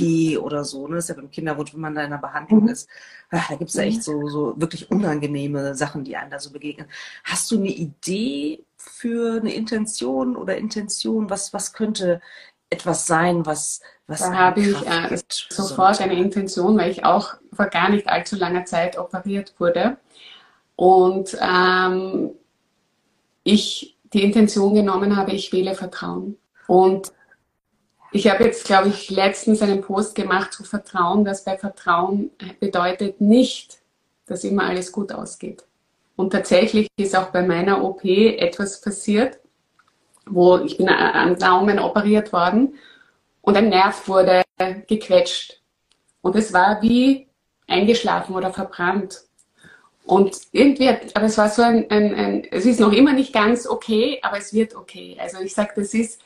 oder so. Ne? Das ist ja beim Kinderwunsch, wenn man da in einer Behandlung ist. Ach, da gibt es ja echt so wirklich unangenehme Sachen, die einem da so begegnen. Hast du eine Idee für eine Intention oder Intention? Was könnte etwas sein, was da habe ich sofort eine Intention, weil ich auch vor gar nicht allzu langer Zeit operiert wurde. Und ich die Intention genommen habe, ich wähle Vertrauen. Und ich habe jetzt, glaube ich, letztens einen Post gemacht zu Vertrauen, dass bei Vertrauen bedeutet nicht, dass immer alles gut ausgeht. Und tatsächlich ist auch bei meiner OP etwas passiert, wo ich bin am Daumen operiert worden und ein Nerv wurde gequetscht. Und es war wie eingeschlafen oder verbrannt. Und irgendwie, aber es war so es ist noch immer nicht ganz okay, aber es wird okay. Also ich sage, das ist,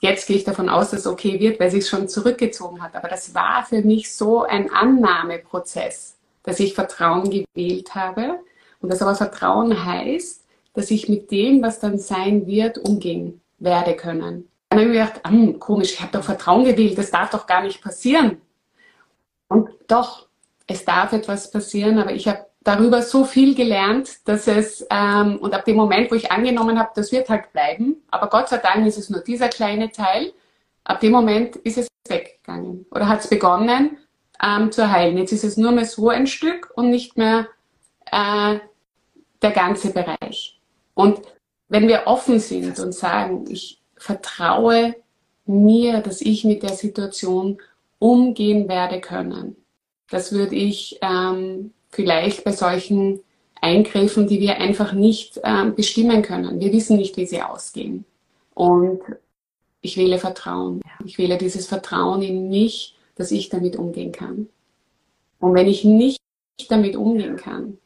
jetzt gehe ich davon aus, dass es okay wird, weil es sich schon zurückgezogen hat. Aber das war für mich so ein Annahmeprozess, dass ich Vertrauen gewählt habe. Und dass aber Vertrauen heißt, dass ich mit dem, was dann sein wird, umgehen werde können. Dann habe ich mir gedacht, komisch, ich habe doch Vertrauen gewählt, das darf doch gar nicht passieren. Und doch, es darf etwas passieren, aber ich habe darüber so viel gelernt, dass es, und ab dem Moment, wo ich angenommen habe, das wird halt bleiben, aber Gott sei Dank ist es nur dieser kleine Teil, ab dem Moment ist es weggegangen oder hat es begonnen zu heilen. Jetzt ist es nur mehr so ein Stück und nicht mehr der ganze Bereich. Und wenn wir offen sind und sagen, ich vertraue mir, dass ich mit der Situation umgehen werde können, das würde ich vielleicht bei solchen Eingriffen, die wir einfach nicht bestimmen können. Wir wissen nicht, wie sie ausgehen. Und ich wähle Vertrauen. Ich wähle dieses Vertrauen in mich, dass ich damit umgehen kann. Und wenn ich nicht damit umgehen kann,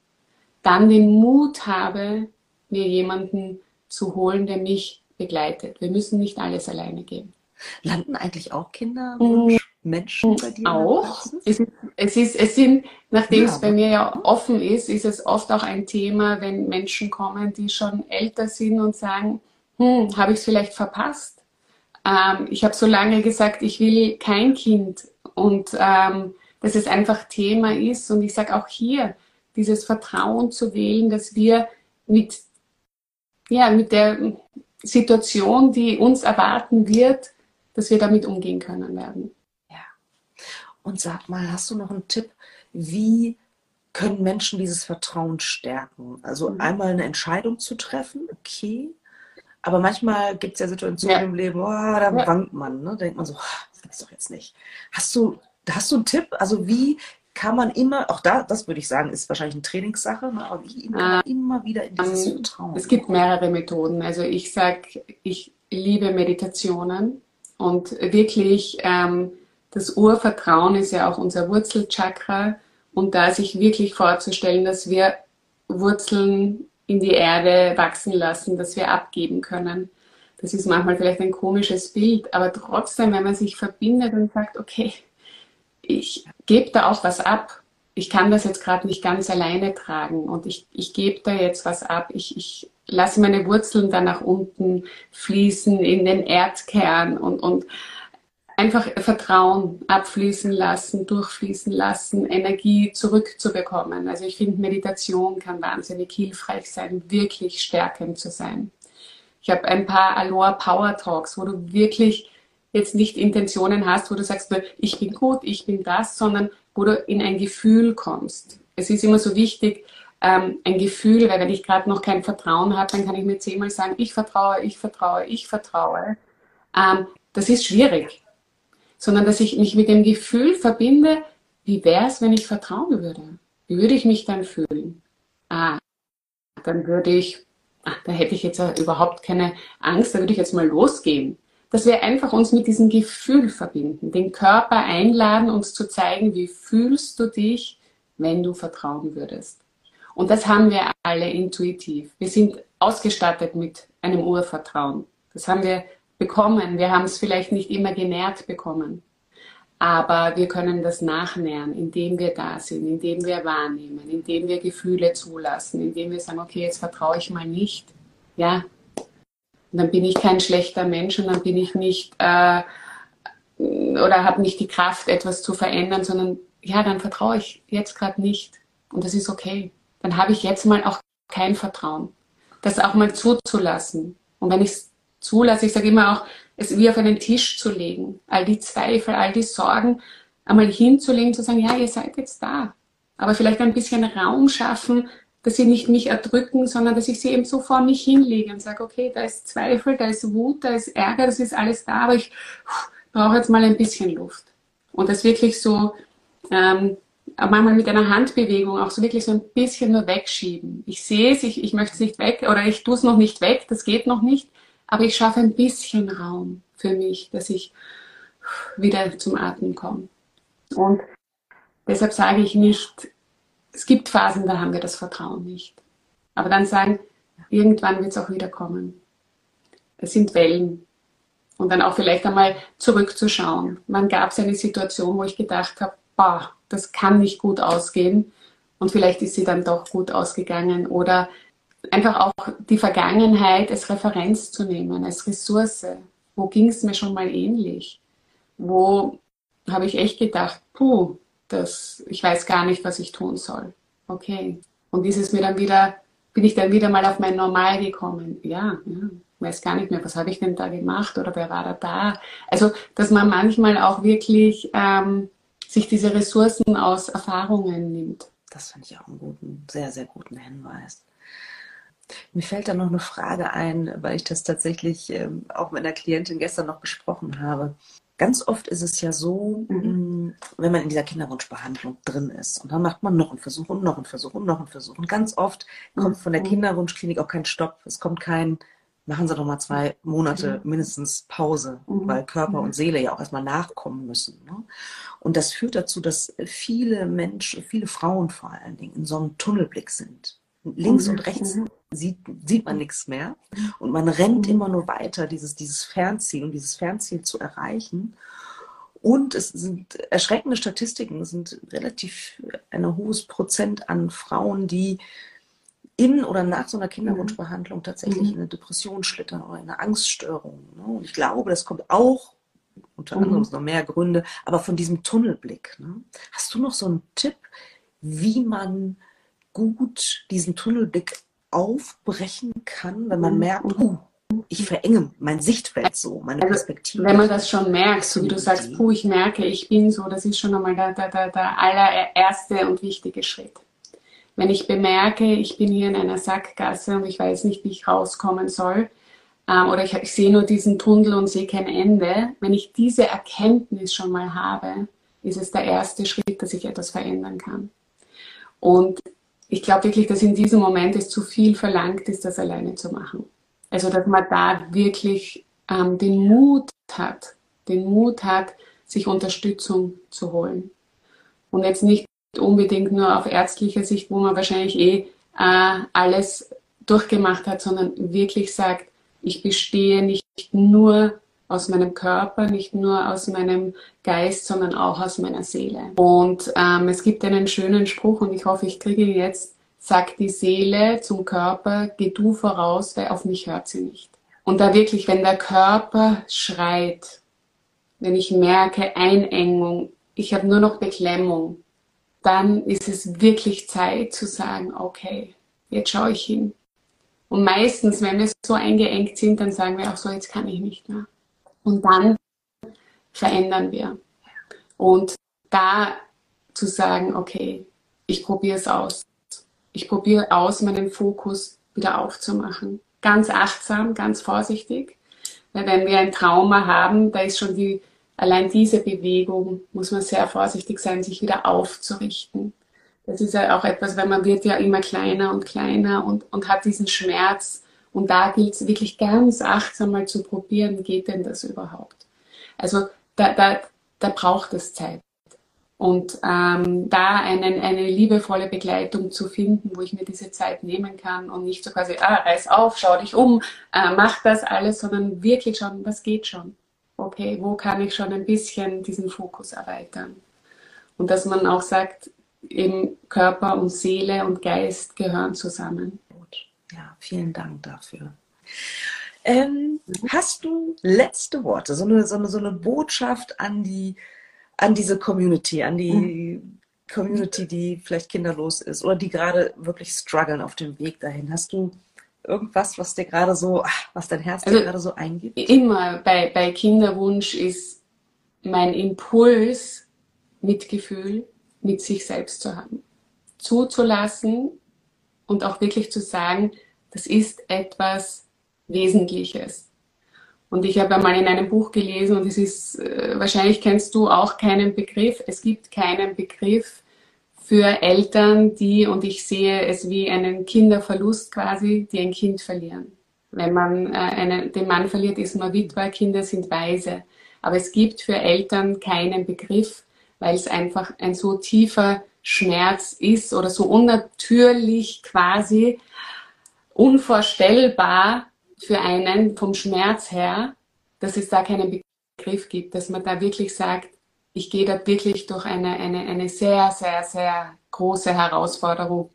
dann den Mut habe, mir jemanden zu holen, der mich begleitet. Wir müssen nicht alles alleine gehen. Landen eigentlich auch Kinderwunschmenschen bei dir? Auch. Nachdem es bei mir ja offen ist es oft auch ein Thema, wenn Menschen kommen, die schon älter sind und sagen, habe ich es vielleicht verpasst? Ich habe so lange gesagt, ich will kein Kind und dass es einfach Thema ist. Und ich sage auch hier, dieses Vertrauen zu wählen, dass wir mit der Situation, die uns erwarten wird, dass wir damit umgehen können werden. Ja. Und sag mal, hast du noch einen Tipp, wie können Menschen dieses Vertrauen stärken? Also einmal eine Entscheidung zu treffen, okay, aber manchmal gibt es ja Situationen im Leben, da wankt man, ne? Da denkt man so, das gibt's doch jetzt nicht. Hast du einen Tipp? Also wie kann man immer, auch da, das würde ich sagen, ist wahrscheinlich eine Trainingssache, aber wie kann man immer wieder in dieses Vertrauen? Es gibt mehrere Methoden. Also ich sage, ich liebe Meditationen. Und wirklich, das Urvertrauen ist ja auch unser Wurzelchakra. Und da sich wirklich vorzustellen, dass wir Wurzeln in die Erde wachsen lassen, dass wir abgeben können. Das ist manchmal vielleicht ein komisches Bild, aber trotzdem, wenn man sich verbindet und sagt, okay, ich gebe da auch was ab. Ich kann das jetzt gerade nicht ganz alleine tragen und ich gebe da jetzt was ab. Ich lasse meine Wurzeln dann nach unten fließen in den Erdkern und einfach Vertrauen abfließen lassen, durchfließen lassen, Energie zurückzubekommen. Also ich finde, Meditation kann wahnsinnig hilfreich sein, wirklich stärkend zu sein. Ich habe ein paar Aloha Power Talks, wo du wirklich jetzt nicht Intentionen hast, wo du sagst, ich bin gut, ich bin das, sondern wo du in ein Gefühl kommst. es ist immer so wichtig, ein Gefühl, weil wenn ich gerade noch kein Vertrauen habe, dann kann ich mir 10-mal sagen, ich vertraue, ich vertraue, ich vertraue. Das ist schwierig, sondern dass ich mich mit dem Gefühl verbinde, wie wäre es, wenn ich vertrauen würde? Wie würde ich mich dann fühlen? Dann würde ich, da hätte ich jetzt überhaupt keine Angst, da würde ich jetzt mal losgehen. Dass wir einfach uns mit diesem Gefühl verbinden, den Körper einladen, uns zu zeigen, wie fühlst du dich, wenn du vertrauen würdest. Und das haben wir alle intuitiv. Wir sind ausgestattet mit einem Urvertrauen. Das haben wir bekommen. Wir haben es vielleicht nicht immer genährt bekommen. Aber wir können das nachnähren, indem wir da sind, indem wir wahrnehmen, indem wir Gefühle zulassen, indem wir sagen, okay, jetzt vertraue ich mal nicht. Ja, und dann bin ich kein schlechter Mensch und dann bin ich nicht oder habe nicht die Kraft, etwas zu verändern, sondern ja, dann vertraue ich jetzt gerade nicht. Und das ist okay. Dann habe ich jetzt mal auch kein Vertrauen. Das auch mal zuzulassen. Und wenn ich es zulasse, ich sage immer auch, es wie auf einen Tisch zu legen, all die Zweifel, all die Sorgen, einmal hinzulegen, zu sagen, ja, ihr seid jetzt da. Aber vielleicht ein bisschen Raum schaffen, dass sie nicht mich erdrücken, sondern dass ich sie eben so vor mich hinlege und sage, okay, da ist Zweifel, da ist Wut, da ist Ärger, das ist alles da, aber ich brauche jetzt mal ein bisschen Luft. Und das wirklich so, manchmal mit einer Handbewegung auch so wirklich so ein bisschen nur wegschieben. Ich sehe es, ich möchte es nicht weg oder ich tue es noch nicht weg, das geht noch nicht, aber ich schaffe ein bisschen Raum für mich, dass ich wieder zum Atmen komme. Und deshalb sage ich nicht, es gibt Phasen, da haben wir das Vertrauen nicht. Aber dann sagen, irgendwann wird es auch wieder kommen. Es sind Wellen. Und dann auch vielleicht einmal zurückzuschauen. Wann gab es eine Situation, wo ich gedacht habe, boah, das kann nicht gut ausgehen und vielleicht ist sie dann doch gut ausgegangen oder einfach auch die Vergangenheit als Referenz zu nehmen, als Ressource. Wo ging es mir schon mal ähnlich? Wo habe ich echt gedacht, puh, ich weiß gar nicht, was ich tun soll. Okay, und bin ich dann wieder mal auf mein Normal gekommen? Ja, weiß gar nicht mehr, was habe ich denn da gemacht oder wer war da? Also, dass man manchmal auch wirklich sich diese Ressourcen aus Erfahrungen nimmt. Das finde ich auch einen guten, sehr, sehr guten Hinweis. Mir fällt da noch eine Frage ein, weil ich das tatsächlich auch mit einer Klientin gestern noch besprochen habe. Ganz oft ist es ja so, wenn man in dieser Kinderwunschbehandlung drin ist und dann macht man noch einen Versuch und noch einen Versuch und noch einen Versuch. Und ganz oft kommt von der Kinderwunschklinik auch kein Stopp. Es kommt kein, machen Sie doch mal 2 Monate mindestens Pause, weil Körper und Seele ja auch erstmal nachkommen müssen. Ne? Und das führt dazu, dass viele Menschen, viele Frauen vor allen Dingen in so einem Tunnelblick sind. Links und rechts sieht man nichts mehr und man rennt immer nur weiter, dieses Fernziel zu erreichen. Und es sind erschreckende Statistiken, es sind relativ ein hohes Prozent an Frauen, die in oder nach so einer Kinderwunschbehandlung tatsächlich in eine Depression schlittern oder in eine Angststörung. Ne? Und ich glaube, das kommt auch, unter anderem noch mehr Gründe, aber von diesem Tunnelblick. Ne? Hast du noch so einen Tipp, wie man gut diesen Tunnelblick aufbrechen kann, wenn man merkt, ich verenge mein Sichtfeld so, meine Perspektive. Wenn man das schon merkt, so wie du sagst, ich merke, ich bin so, das ist schon einmal der allererste und wichtige Schritt. Wenn ich bemerke, ich bin hier in einer Sackgasse und ich weiß nicht, wie ich rauskommen soll, oder ich sehe nur diesen Tunnel und sehe kein Ende, wenn ich diese Erkenntnis schon mal habe, ist es der erste Schritt, dass ich etwas verändern kann. Und ich glaube wirklich, dass in diesem Moment es zu viel verlangt ist, das alleine zu machen. Also, dass man da wirklich den Mut hat, sich Unterstützung zu holen. Und jetzt nicht unbedingt nur auf ärztlicher Sicht, wo man wahrscheinlich alles durchgemacht hat, sondern wirklich sagt, ich bestehe nicht nur aus meinem Körper, nicht nur aus meinem Geist, sondern auch aus meiner Seele. Und es gibt einen schönen Spruch und ich hoffe, ich kriege ihn jetzt, sagt die Seele zum Körper, geh du voraus, weil auf mich hört sie nicht. Und da wirklich, wenn der Körper schreit, wenn ich merke Einengung, ich habe nur noch Beklemmung, dann ist es wirklich Zeit zu sagen, okay, jetzt schaue ich hin. Und meistens, wenn wir so eingeengt sind, dann sagen wir auch so, jetzt kann ich nicht mehr. Und dann verändern wir. Und da zu sagen, okay, ich probiere es aus. Ich probiere aus, meinen Fokus wieder aufzumachen. Ganz achtsam, ganz vorsichtig. Weil wenn wir ein Trauma haben, da ist schon allein diese Bewegung, muss man sehr vorsichtig sein, sich wieder aufzurichten. Das ist ja auch etwas, weil man wird ja immer kleiner und kleiner und hat diesen Schmerz. Und da gilt es wirklich ganz achtsam mal zu probieren, geht denn das überhaupt? Also da braucht es Zeit. Und da eine liebevolle Begleitung zu finden, wo ich mir diese Zeit nehmen kann und nicht so quasi, reiß auf, schau dich um, mach das alles, sondern wirklich schauen, was geht schon? Okay, wo kann ich schon ein bisschen diesen Fokus erweitern? Und dass man auch sagt, eben Körper und Seele und Geist gehören zusammen. Ja, vielen Dank dafür. Hast du letzte Worte, so eine Botschaft an diese Community, an die Community, die vielleicht kinderlos ist oder die gerade wirklich strugglen auf dem Weg dahin? Hast du irgendwas, was dir gerade so, was dein Herz dir gerade so eingibt? Immer bei Kinderwunsch ist mein Impuls, Mitgefühl mit sich selbst zu haben, zuzulassen und auch wirklich zu sagen, das ist etwas Wesentliches. Und ich habe einmal in einem Buch gelesen, und es ist, wahrscheinlich kennst du auch keinen Begriff, es gibt keinen Begriff für Eltern, die, und ich sehe es wie einen Kinderverlust quasi, die ein Kind verlieren. Wenn man den Mann verliert, ist man Witwer, Kinder sind weise. Aber es gibt für Eltern keinen Begriff, weil es einfach ein so tiefer Schmerz ist oder so unnatürlich, quasi unvorstellbar für einen vom Schmerz her, dass es da keinen Begriff gibt, dass man da wirklich sagt, ich gehe da wirklich durch eine sehr, sehr, sehr große Herausforderung,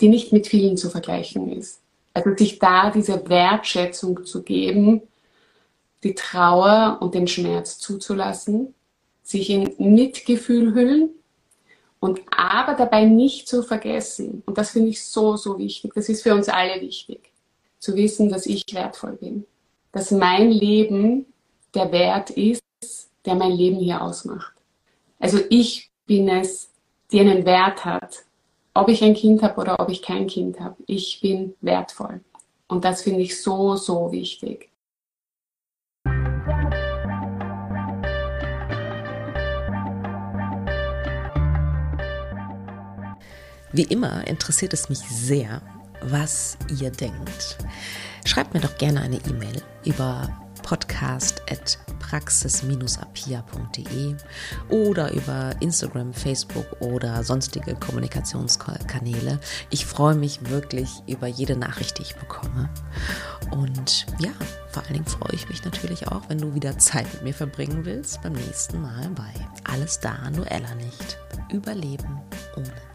die nicht mit vielen zu vergleichen ist. Also sich da diese Wertschätzung zu geben, die Trauer und den Schmerz zuzulassen, sich in Mitgefühl hüllen, und aber dabei nicht zu vergessen, und das finde ich so, so wichtig, das ist für uns alle wichtig, zu wissen, dass ich wertvoll bin. Dass mein Leben der Wert ist, der mein Leben hier ausmacht. Also ich bin es, die einen Wert hat, ob ich ein Kind habe oder ob ich kein Kind habe. Ich bin wertvoll. Und das finde ich so, so wichtig. Wie immer interessiert es mich sehr, was ihr denkt. Schreibt mir doch gerne eine E-Mail über podcast@praxis-apia.de oder über Instagram, Facebook oder sonstige Kommunikationskanäle. Ich freue mich wirklich über jede Nachricht, die ich bekomme. Und ja, vor allen Dingen freue ich mich natürlich auch, wenn du wieder Zeit mit mir verbringen willst, beim nächsten Mal bei Alles da, nur Ella nicht. Überleben ohne